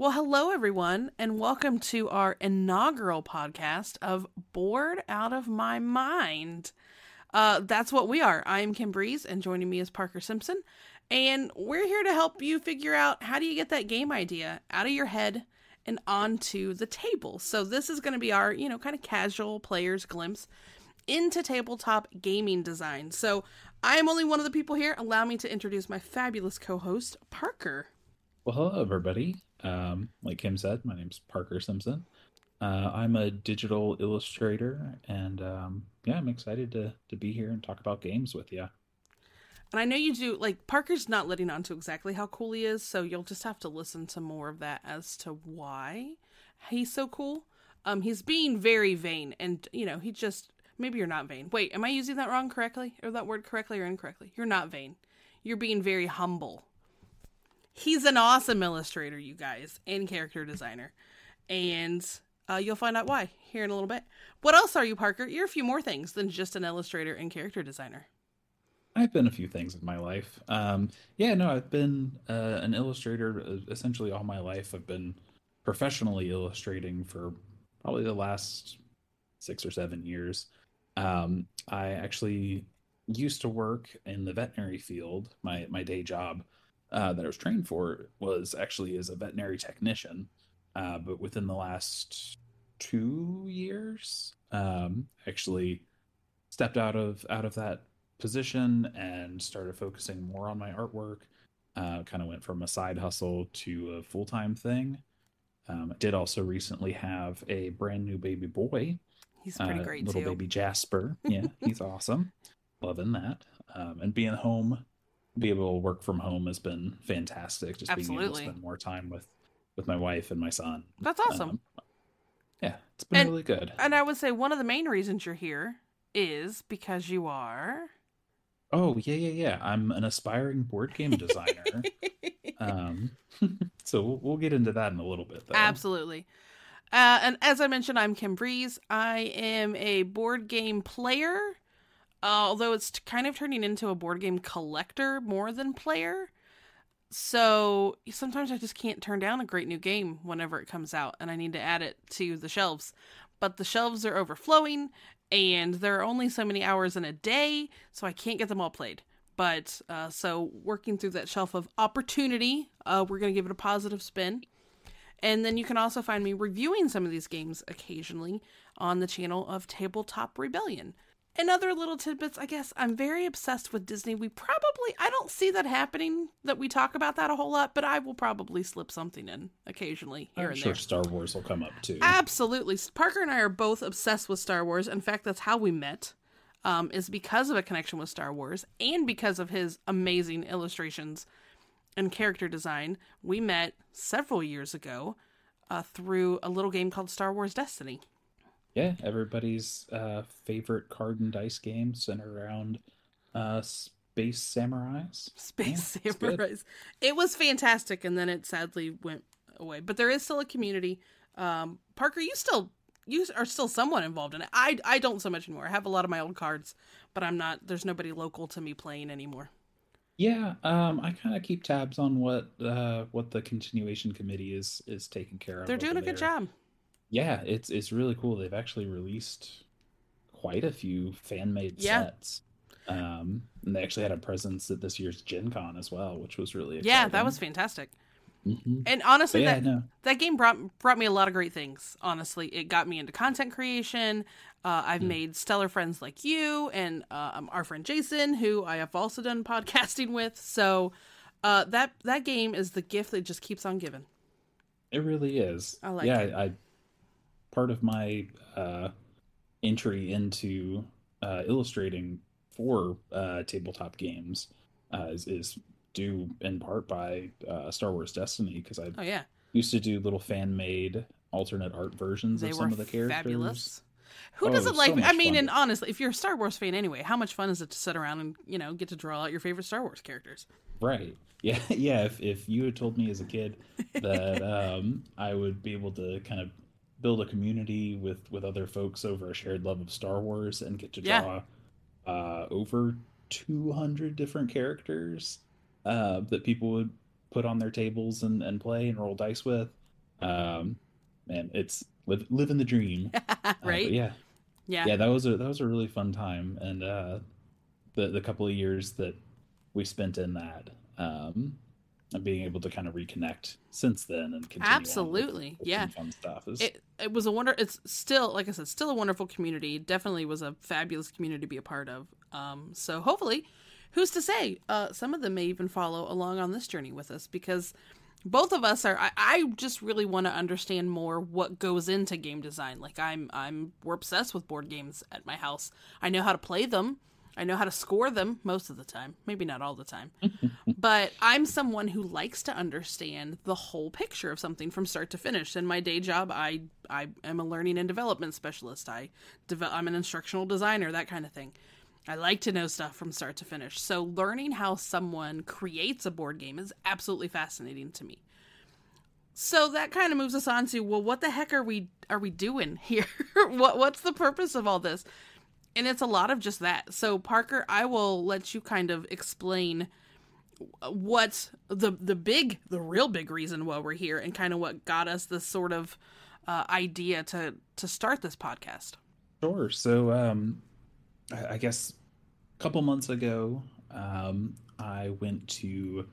Well, hello, everyone, and welcome to our inaugural podcast of Board Out of My Mind. That's what we are. I am Kim Breeze, and joining me is Parker Simpson, and we're here to help you figure out how do you get that game idea out of your head and onto the table. So this is going to be our, kind of casual player's glimpse into tabletop gaming design. So I am only one of the people here. Allow me to introduce my fabulous co-host, Parker. Well, hello, everybody. Like Kim said, my name's Parker Simpson. I'm a digital illustrator, and I'm excited to be here and talk about games with you. And I know you do, Parker's not letting on to exactly how cool he is, so you'll just have to listen to more of that as to why he's so cool. He's being very vain, and, he just, maybe you're not vain. Wait, am I using that wrong correctly? Or that word correctly or incorrectly? You're not vain. You're being very humble. He's an awesome illustrator, you guys, and character designer. And you'll find out why here in a little bit. What else are you, Parker? You're a few more things than just an illustrator and character designer. I've been a few things in my life. I've been an illustrator essentially all my life. I've been professionally illustrating for probably the last 6 or 7 years. I actually used to work in the veterinary field. My day job that I was trained for was actually as a veterinary technician. But within the last 2 years, actually stepped out of that position and started focusing more on my artwork. Kind of went from a side hustle to a full-time thing. I did also recently have a brand new baby boy. He's pretty great little too. Little baby Jasper. Yeah, he's awesome. Loving that. And being home, be able to work from home has been fantastic. Just Absolutely. Being able to spend more time with my wife and my son. That's awesome. It's been really good. And I would say one of the main reasons you're here is because you are... Oh, yeah. I'm an aspiring board game designer. So we'll get into that in a little bit, though. Absolutely. And as I mentioned, I'm Kim Breeze. I am a board game player, although it's kind of turning into a board game collector more than player. So sometimes I just can't turn down a great new game whenever it comes out, and I need to add it to the shelves. But the shelves are overflowing, and there are only so many hours in a day, so I can't get them all played. But so working through that shelf of opportunity, we're going to give it a positive spin. And then you can also find me reviewing some of these games occasionally on the channel of Tabletop Rebellion. And other little tidbits, I guess. I'm very obsessed with Disney. I don't see that happening, that we talk about that a whole lot, but I will probably slip something in occasionally here and there. I'm sure Star Wars will come up too. Absolutely. Parker and I are both obsessed with Star Wars. In fact, that's how we met, is because of a connection with Star Wars and because of his amazing illustrations and character design. We met several years ago through a little game called Star Wars Destiny. Yeah, everybody's favorite card and dice game centered around space samurais. Samurais. It was fantastic, and then it sadly went away. But there is still a community. Parker, you are still somewhat involved in it. I don't so much anymore. I have a lot of my old cards, but I'm not. There's nobody local to me playing anymore. Yeah, I kind of keep tabs on what the continuation committee is taking care of. They're doing a good job. Yeah, it's really cool. They've actually released quite a few fan-made sets. And they actually had a presence at this year's Gen Con as well, which was really exciting. Yeah, that was fantastic. Mm-hmm. And honestly, that game brought me a lot of great things, honestly. It got me into content creation. I've made stellar friends like you and our friend Jason, who I have also done podcasting with. So that game is the gift that just keeps on giving. It really is. I like it. Part of my entry into illustrating for tabletop games is due in part by Star Wars Destiny, because I used to do little fan-made alternate art versions of some of the characters. Fabulous. Who doesn't like? So I mean, fun. And honestly, if you're a Star Wars fan anyway, how much fun is it to sit around and get to draw out your favorite Star Wars characters? Right. Yeah. If you had told me as a kid that I would be able to kind of build a community with other folks over a shared love of Star Wars and get to draw over 200 different characters that people would put on their tables and play and roll dice with. And it's living the dream. Right? Yeah, that was a really fun time. And the couple of years that we spent in that, and being able to kind of reconnect since then and continue. Absolutely. With yeah. Fun stuff. It was a wonder. It's still, like I said, still a wonderful community. Definitely was a fabulous community to be a part of. So hopefully, who's to say, some of them may even follow along on this journey with us, because both of us are, I just really want to understand more what goes into game design. Like we're obsessed with board games at my house. I know how to play them. I know how to score them most of the time, maybe not all the time, but I'm someone who likes to understand the whole picture of something from start to finish. In my day job, I am a learning and development specialist. I'm an instructional designer, that kind of thing. I like to know stuff from start to finish. So learning how someone creates a board game is absolutely fascinating to me. So that kind of moves us on to, well, what the heck are we doing here? What's the purpose of all this? And it's a lot of just that. So, Parker, I will let you kind of explain what the real big reason why we're here and kind of what got us this sort of idea to start this podcast. Sure. So, I guess a couple months ago, I went to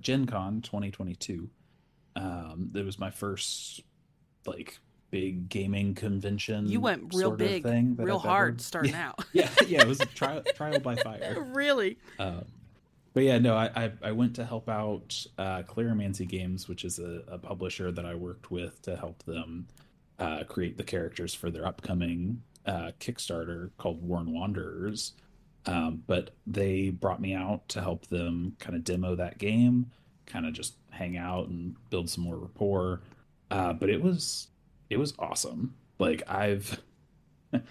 Gen Con 2022. It was my first, like, big gaming convention. You went real sort of big thing, real hard starting out. yeah, it was a trial by fire. Really? But yeah, no, I went to help out Clearomancy Games, which is a publisher that I worked with to help them create the characters for their upcoming Kickstarter called Worn Wanderers. But they brought me out to help them kind of demo that game, kind of just hang out and build some more rapport. But it was awesome. Like I've been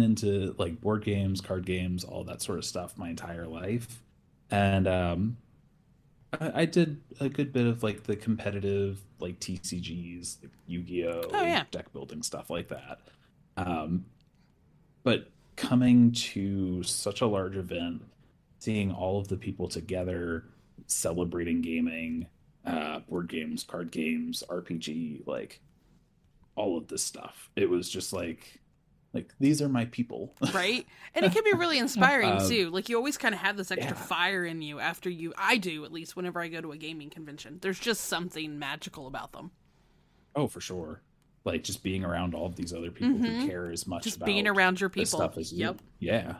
into like board games, card games, all that sort of stuff my entire life. And I did a good bit of like the competitive, like TCGs, like Yu-Gi-Oh, deck building stuff like that. But coming to such a large event, seeing all of the people together celebrating gaming, board games, card games, RPG, like all of this stuff. It was just like these are my people. Right? And it can be really inspiring too. Like you always kind of have this extra fire in you after you, I do at least whenever I go to a gaming convention. There's just something magical about them. Oh, for sure. Like just being around all of these other people who care as much just about being around your people stuff as you. Yep. Yeah,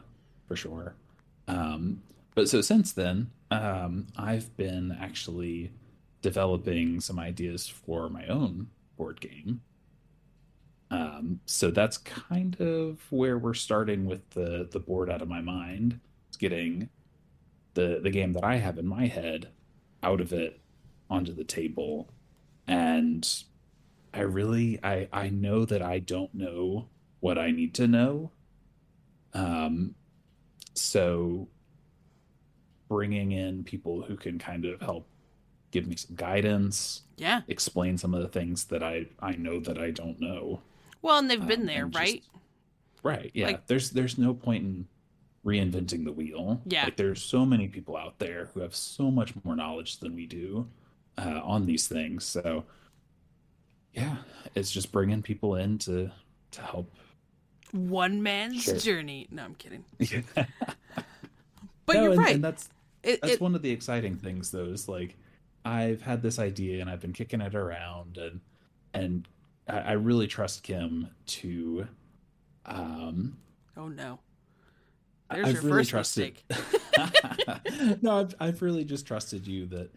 for sure. But so since then, I've been actually developing some ideas for my own board game. So that's kind of where we're starting with the board out of my mind. It's getting the game that I have in my head out of it onto the table. And I really, I know that I don't know what I need to know. So bringing in people who can kind of help give me some guidance. Yeah. Explain some of the things that I know that I don't know. Well, and they've been there, right? Right. Yeah. Like, there's no point in reinventing the wheel. Yeah. Like there's so many people out there who have so much more knowledge than we do on these things. So yeah, it's just bringing people in to help. One man's journey. No, I'm kidding. But no, you're right. And that's one of the exciting things, though, is like I've had this idea and I've been kicking it around, and I really trust Kim to. Oh no! There's I've your really first trusted, mistake. No, I've really just trusted you that,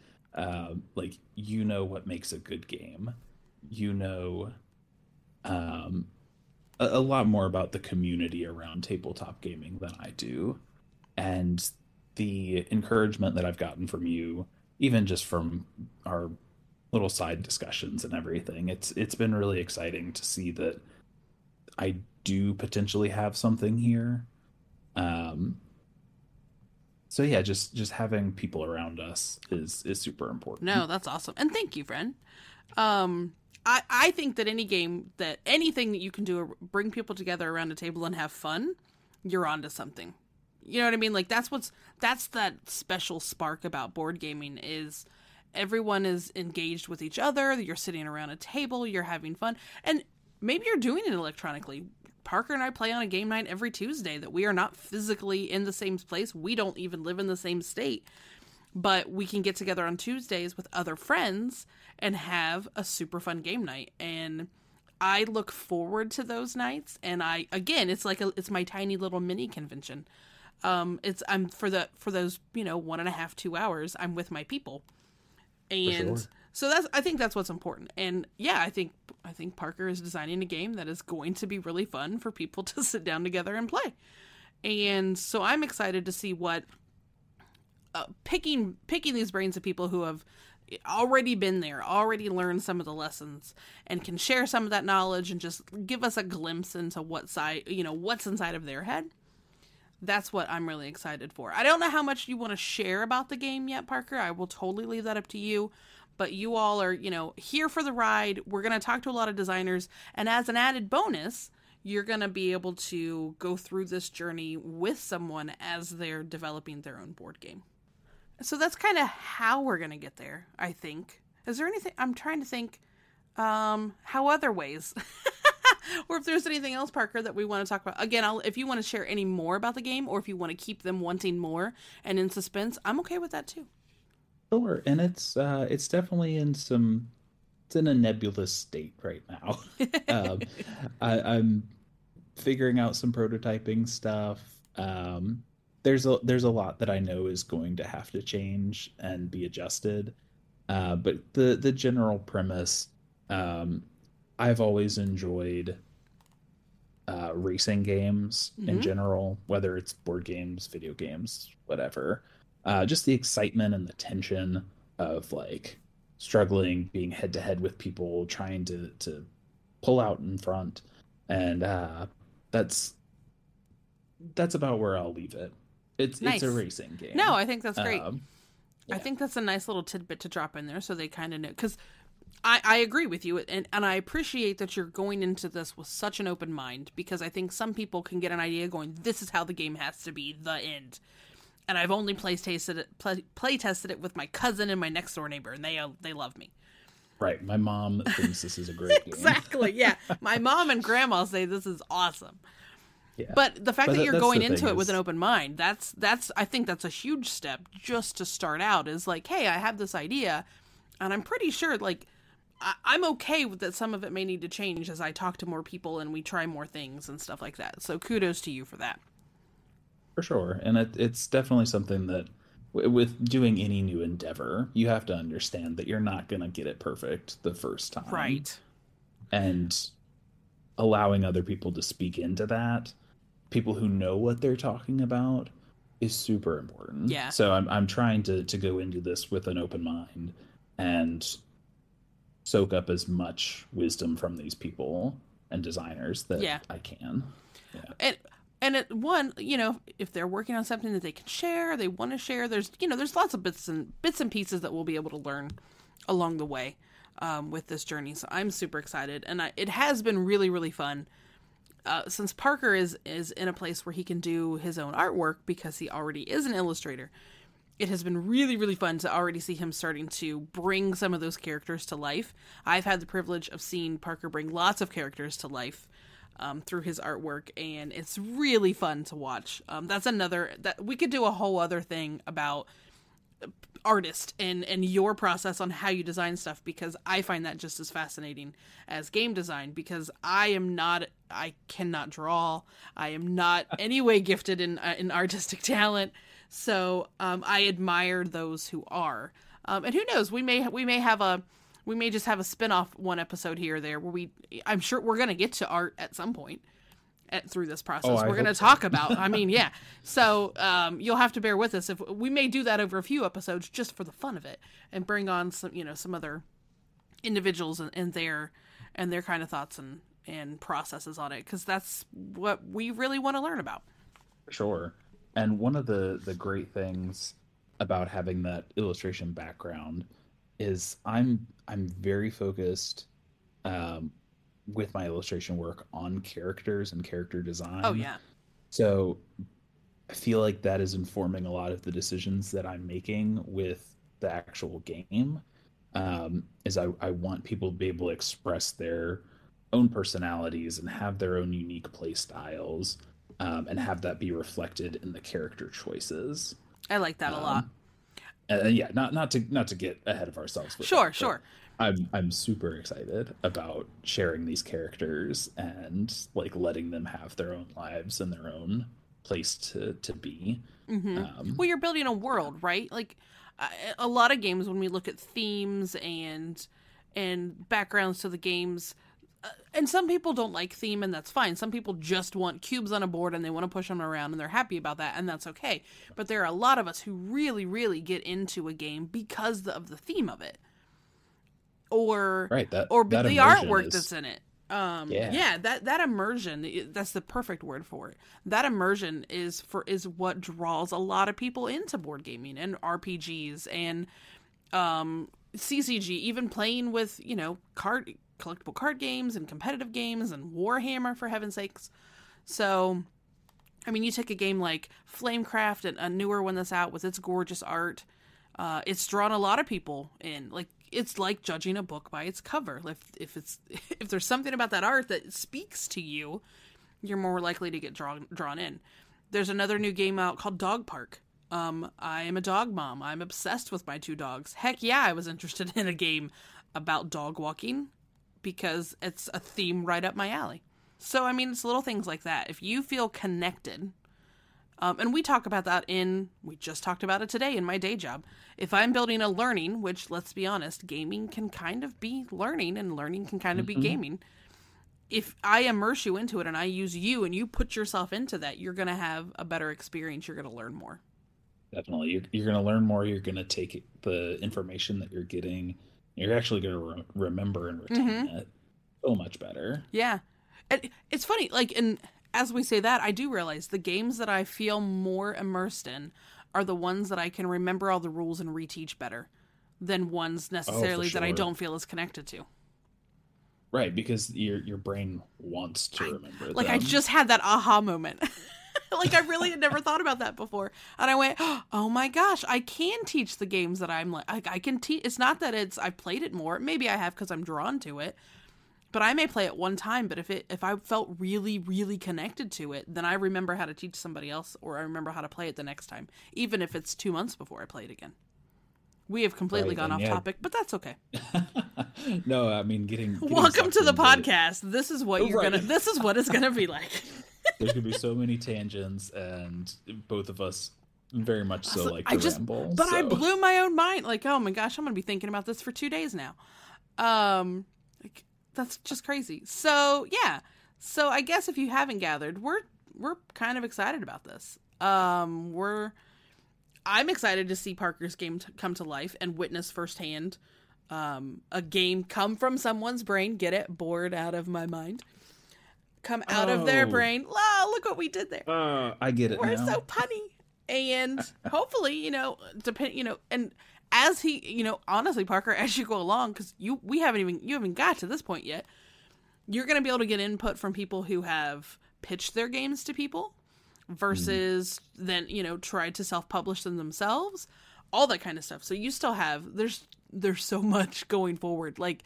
like you know what makes a good game. You know, a lot more about the community around tabletop gaming than I do, and the encouragement that I've gotten from you, even just from our little side discussions and everything, it's been really exciting to see that I do potentially have something here. So yeah, just having people around us is super important. No, that's awesome, and thank you, friend. I think that anything that you can do, bring people together around a table and have fun, you're onto something. You know what I mean? Like that's that special spark about board gaming is everyone is engaged with each other. You're sitting around a table, you're having fun, and maybe you're doing it electronically. Parker and I play on a game night every Tuesday that we are not physically in the same place. We don't even live in the same state, but we can get together on Tuesdays with other friends and have a super fun game night. And I look forward to those nights. And I, again, it's like it's my tiny little mini convention. I'm for those, 1.5 to 2 hours, I'm with my people. And sure. So I think that's what's important. And yeah, I think Parker is designing a game that is going to be really fun for people to sit down together and play. And so I'm excited to see what picking these brains of people who have already been there, already learned some of the lessons, and can share some of that knowledge and just give us a glimpse into what side, what's inside of their head. That's what I'm really excited for. I don't know how much you want to share about the game yet, Parker. I will totally leave that up to you. But you all are, here for the ride. We're going to talk to a lot of designers. And as an added bonus, you're going to be able to go through this journey with someone as they're developing their own board game. So that's kind of how we're going to get there, I think. Is there anything? I'm trying to think how other ways... Or if there's anything else, Parker, that we want to talk about. Again, if you want to share any more about the game, or if you want to keep them wanting more and in suspense, I'm okay with that too. Sure, and it's definitely it's in a nebulous state right now. I'm figuring out some prototyping stuff. There's a lot that I know is going to have to change and be adjusted, but the general premise. I've always enjoyed racing games in general, whether it's board games, video games, whatever. Just the excitement and the tension of struggling, being head to head with people, trying to pull out in front. And that's about where I'll leave it. It's a racing game. No, I think that's great. Yeah. I think that's a nice little tidbit to drop in there so they kind of know, because I agree with you, and I appreciate that you're going into this with such an open mind, because I think some people can get an idea going, this is how the game has to be, the end. And I've only play tested it with my cousin and my next door neighbor, and they love me. Right, my mom thinks this is a great game. Exactly, yeah. My mom and grandma say this is awesome. Yeah. But the fact that you're going into it with an open mind, that's I think that's a huge step just to start out, is hey, I have this idea, and I'm pretty sure I'm okay with that. Some of it may need to change as I talk to more people and we try more things and stuff like that. So kudos to you for that. For sure. And it's definitely something that with doing any new endeavor, you have to understand that you're not going to get it perfect the first time. Right. And allowing other people to speak into that, people who know what they're talking about, is super important. Yeah. So I'm trying to go into this with an open mind and soak up as much wisdom from these people and designers that I can. Yeah. And if they're working on something that they can share, they want to share, there's lots of bits and pieces that we'll be able to learn along the way with this journey. So I'm super excited, and it has been really, really fun since Parker is in a place where he can do his own artwork because he already is an illustrator. It has been really, really fun to already see him starting to bring some of those characters to life. I've had the privilege of seeing Parker bring lots of characters to life through his artwork, and it's really fun to watch. That's another that we could do a whole other thing about artist and your process on how you design stuff, because I find that just as fascinating as game design, because I cannot draw. I am not anyway gifted in artistic talent. So I admire those who are, and who knows, we may just have a spinoff one episode here or there where I'm sure we're going to get to art at some point through this process. We're going to talk about, So you'll have to bear with us if we may do that over a few episodes just for the fun of it, and bring on some, some other individuals and their kind of thoughts and processes on it. 'Cause that's what we really want to learn about. Sure. And one of the great things about having that illustration background is I'm very focused with my illustration work on characters and character design. Oh, yeah. So I feel like that is informing a lot of the decisions that I'm making with the actual game, is I want people to be able to express their own personalities and have their own unique play styles, and have that be reflected in the character choices. I like that a lot. And yeah, not to get ahead of ourselves. With sure, that, sure. I'm super excited about sharing these characters and like letting them have their own lives and their own place to be. Mm-hmm. Well, you're building a world, right? Like a lot of games, when we look at themes and backgrounds to the games, and some people don't like theme, and that's fine. Some people just want cubes on a board and they want to push them around, and they're happy about that, and that's okay. But there are a lot of us who really, really get into a game because of the theme of it, or right, or the artwork that's in it. That immersion, that's the perfect word for it. That immersion is what draws a lot of people into board gaming and RPGs and CCG, even playing with, you know, collectible card games and competitive games and Warhammer, for heaven's sakes. So, I mean, you take a game like Flamecraft, and a newer one that's out with its gorgeous art. It's drawn a lot of people in. Like, it's like judging a book by its cover. If there's something about that art that speaks to you, you're more likely to get drawn in. There's another new game out called Dog Park. I am a dog mom. I'm obsessed with my two dogs. Heck yeah, I was interested in a game about dog walking because it's a theme right up my alley. So, I mean, it's little things like that. If you feel connected, and we talk about that we just talked about it today in my day job. If I'm building a learning, which, let's be honest, gaming can kind of be learning and learning can kind of be gaming. If I immerse you into it and I use you and you put yourself into that, you're going to have a better experience. You're going to learn more. Definitely. You're going to learn more. You're going to take the information that you're getting. You're actually going to remember and retain it so much better. Yeah. And it's funny, as we say that, I do realize the games that I feel more immersed in are the ones that I can remember all the rules and reteach better than ones necessarily that I don't feel as connected to. Right, because your brain wants to remember them. Like, I just had that aha moment. Like, I really had never thought about that before. And I went, oh my gosh, I can teach the games that I'm like I can teach. It's not that I've played it more. Maybe I have because I'm drawn to it. But I may play it one time, but if I felt really, really connected to it, then I remember how to teach somebody else, or I remember how to play it the next time, even if it's 2 months before I play it again. We have completely gone off topic, but that's okay. No, I mean, getting welcome to the podcast. This is what this is what it's gonna be like. There's gonna be so many tangents, and both of us very much so like to ramble. But so. I blew my own mind. Like, oh my gosh, I'm gonna be thinking about this for 2 days now. That's just crazy. So, yeah. So, I guess if you haven't gathered, we're kind of excited about this. I'm excited to see Parker's game come to life and witness firsthand a game come from someone's brain. Get it? Bored out of my mind. Come out of their brain. Oh, look what we did there. I get it. We're now. So punny. And hopefully, you know, as he, you know, honestly, Parker, as you go along, because you haven't got to this point yet, you're going to be able to get input from people who have pitched their games to people versus then, you know, tried to self-publish them themselves, all that kind of stuff. So you still have, there's so much going forward. Like,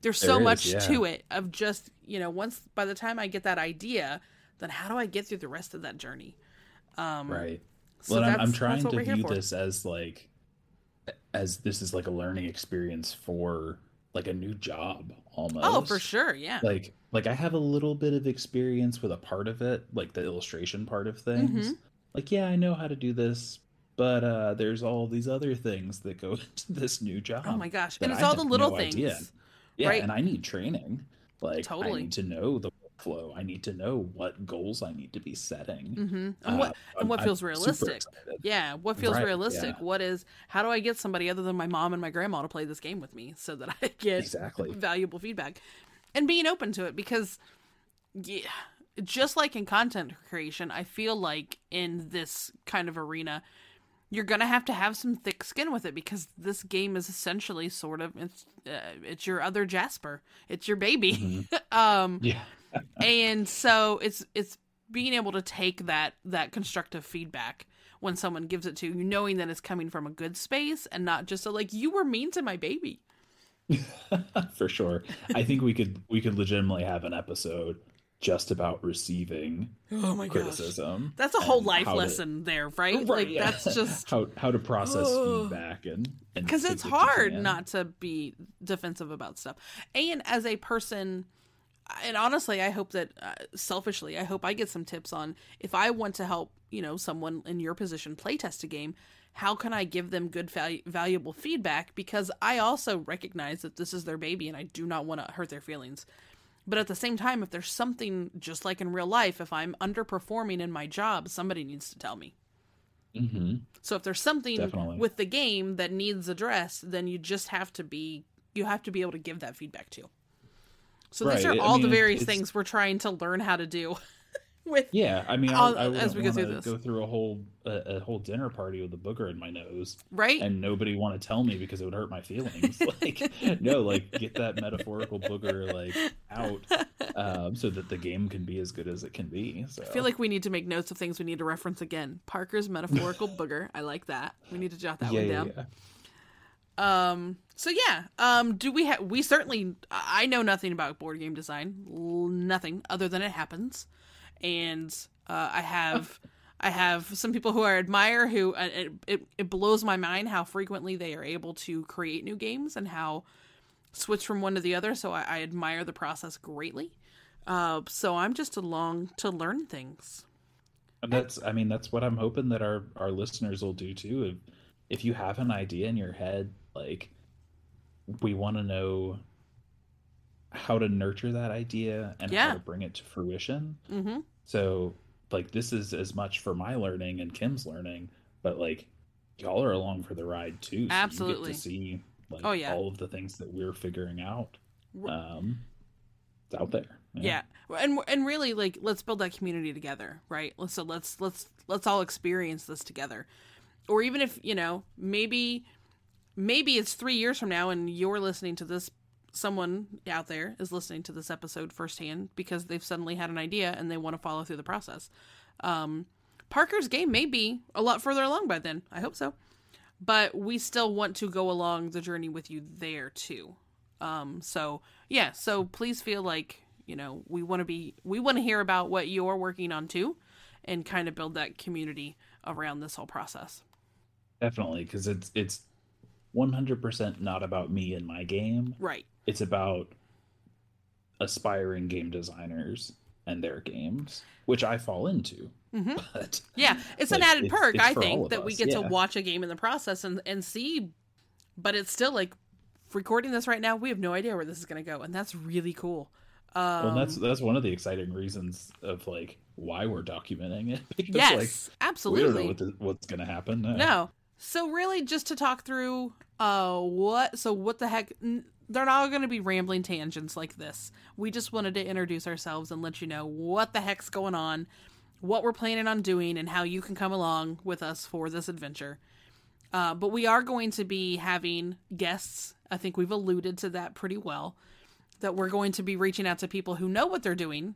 there's so much to it of just, you know, once, by the time I get that idea, then how do I get through the rest of that journey? Right. So well, I'm trying to view this as like, as this is like a learning experience for like a new job almost. Oh, for sure. Yeah. Like I have a little bit of experience with a part of it, like the illustration part of things. Like, yeah, I know how to do this, but there's all these other things that go into this new job. Oh my gosh. And it's all the little things. Yeah. Right? And I need training. Like, totally. I need to know the workflow. I need to know what goals I need to be setting. And what feels realistic. Yeah. What feels realistic? Yeah. How do I get somebody other than my mom and my grandma to play this game with me so that I get valuable feedback, and being open to it, because just like in content creation, I feel like in this kind of arena, you're going to have some thick skin with it, because this game is essentially sort of, it's your other Jasper. It's your baby. And so it's being able to take that constructive feedback, when someone gives it to you, knowing that it's coming from a good space and not just a, like, you were mean to my baby. For sure. I think we could legitimately have an episode just about receiving criticism. That's a whole life lesson there, right? Like, yeah. That's just how to process feedback, and because it's hard not to be defensive about stuff. And as a person, and honestly, I hope that selfishly, I hope I get some tips on, if I want to help, you know, someone in your position playtest a game, how can I give them good, valuable feedback? Because I also recognize that this is their baby and I do not want to hurt their feelings. But at the same time, if there's something, just like in real life, if I'm underperforming in my job, somebody needs to tell me. Mm-hmm. So if there's something with the game that needs addressed, then you just have to be, you have to be able to give that feedback too. So these are all the various things we're trying to learn how to do. I wouldn't want to go through a whole dinner party with a booger in my nose, right? And nobody want to tell me because it would hurt my feelings. Like, no, like, get that metaphorical booger like out, so that the game can be as good as it can be. So I feel like we need to make notes of things we need to reference again. Parker's metaphorical booger. I like that. We need to jot that one down. Yeah. Do we certainly, I know nothing about board game design, nothing other than it happens. And I have some people who I admire who it blows my mind how frequently they are able to create new games and how switch from one to the other. So I admire the process greatly. So I'm just along to learn things. And that's what I'm hoping that our listeners will do too. If you have an idea in your head, like, we want to know how to nurture that idea and how to bring it to fruition. Mm-hmm. So, like, this is as much for my learning and Kim's learning, but, like, y'all are along for the ride too. So absolutely. You get to see, like, all of the things that we're figuring out out there. Yeah. And really, like, let's build that community together, right? So let's all experience this together. Or even if, you know, maybe it's 3 years from now and you're listening to this, someone out there is listening to this episode firsthand because they've suddenly had an idea and they want to follow through the process. Parker's game may be a lot further along by then. I hope so. But we still want to go along the journey with you there too. So please feel like, you know, we want to hear about what you're working on too and kind of build that community around this whole process. Definitely, because it's 100% not about me and my game. Right. It's about aspiring game designers and their games, which I fall into. Mm-hmm. But, yeah, it's like, an added perk, I think, that we get to watch a game in the process and see. But it's still, like, recording this right now, we have no idea where this is going to go, and that's really cool. Well, that's one of the exciting reasons of, like, why we're documenting it. Because, yes, like, absolutely. We don't know what's going to happen. No. So really, just to talk through what the heck, they're not going to be rambling tangents like this. We just wanted to introduce ourselves and let you know what the heck's going on, what we're planning on doing, and how you can come along with us for this adventure. But we are going to be having guests. I think we've alluded to that pretty well, that we're going to be reaching out to people who know what they're doing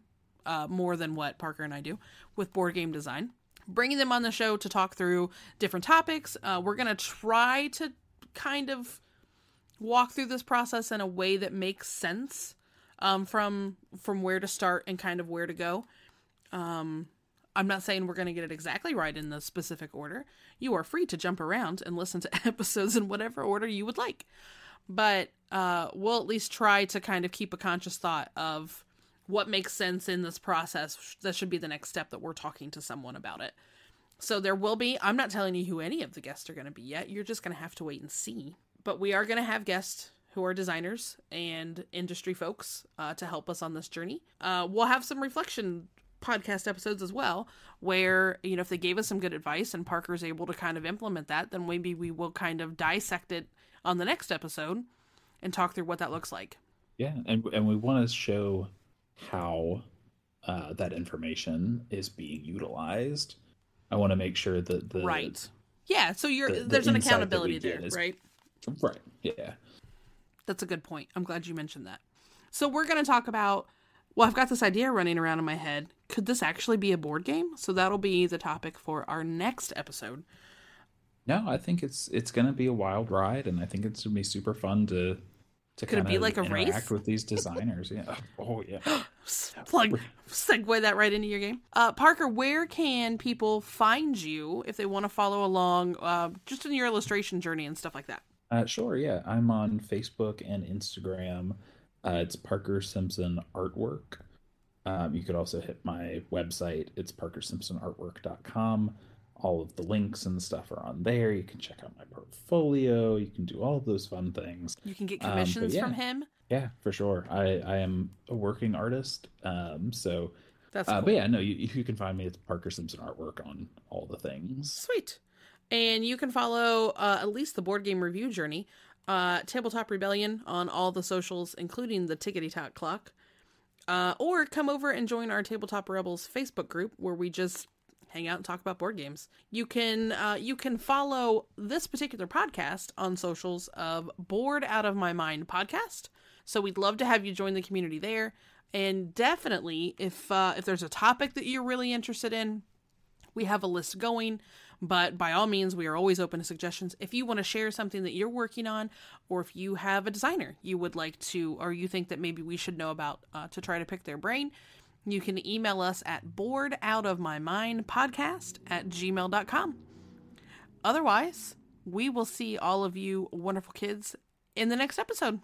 more than what Parker and I do with board game design. Bringing them on the show to talk through different topics. We're going to try to kind of walk through this process in a way that makes sense from where to start and kind of where to go. I'm not saying we're going to get it exactly right in the specific order. You are free to jump around and listen to episodes in whatever order you would like. But we'll at least try to kind of keep a conscious thought of what makes sense in this process. That should be the next step that we're talking to someone about it. So there will be, I'm not telling you who any of the guests are going to be yet. You're just going to have to wait and see. But we are going to have guests who are designers and industry folks to help us on this journey. We'll have some reflection podcast episodes as well, where, you know, if they gave us some good advice and Parker's able to kind of implement that, then maybe we will kind of dissect it on the next episode and talk through what that looks like. Yeah. And we want to show how that information is being utilized. I want to make sure that the so there's an accountability there, right? Yeah, that's a good point. I'm glad you mentioned that. So we're going to talk about well, I've got this idea running around in my head. Could this actually be a board game? So that'll be the topic for our next episode. No, I think it's going to be a wild ride, and I think it's going to be super fun to kind of like interact with these designers. Yeah. Oh, yeah. Segue that right into your game. Parker, where can people find you if they want to follow along just in your illustration journey and stuff like that? Sure, yeah. I'm on Facebook and Instagram. It's Parker Simpson Artwork. You could also hit my website. It's parkersimpsonartwork.com. All of the links and stuff are on there. You can check out my portfolio. You can do all of those fun things. You can get commissions from him. Yeah, for sure. I am a working artist. So that's cool. But yeah, no, you can find me. It's Parker Simpson Artwork on all the things. Sweet. And you can follow at least the board game review journey, Tabletop Rebellion on all the socials, including the Tickety Tock Clock. Or come over and join our Tabletop Rebels Facebook group where we just hang out and talk about board games. You can follow this particular podcast on socials of Board Out of My Mind Podcast. So we'd love to have you join the community there. And definitely, if there's a topic that you're really interested in, we have a list going. But by all means, we are always open to suggestions. If you want to share something that you're working on, or if you have a designer you would like to, or you think that maybe we should know about to try to pick their brain, you can email us at boardoutofmymindpodcast@gmail.com. Otherwise, we will see all of you wonderful kids in the next episode.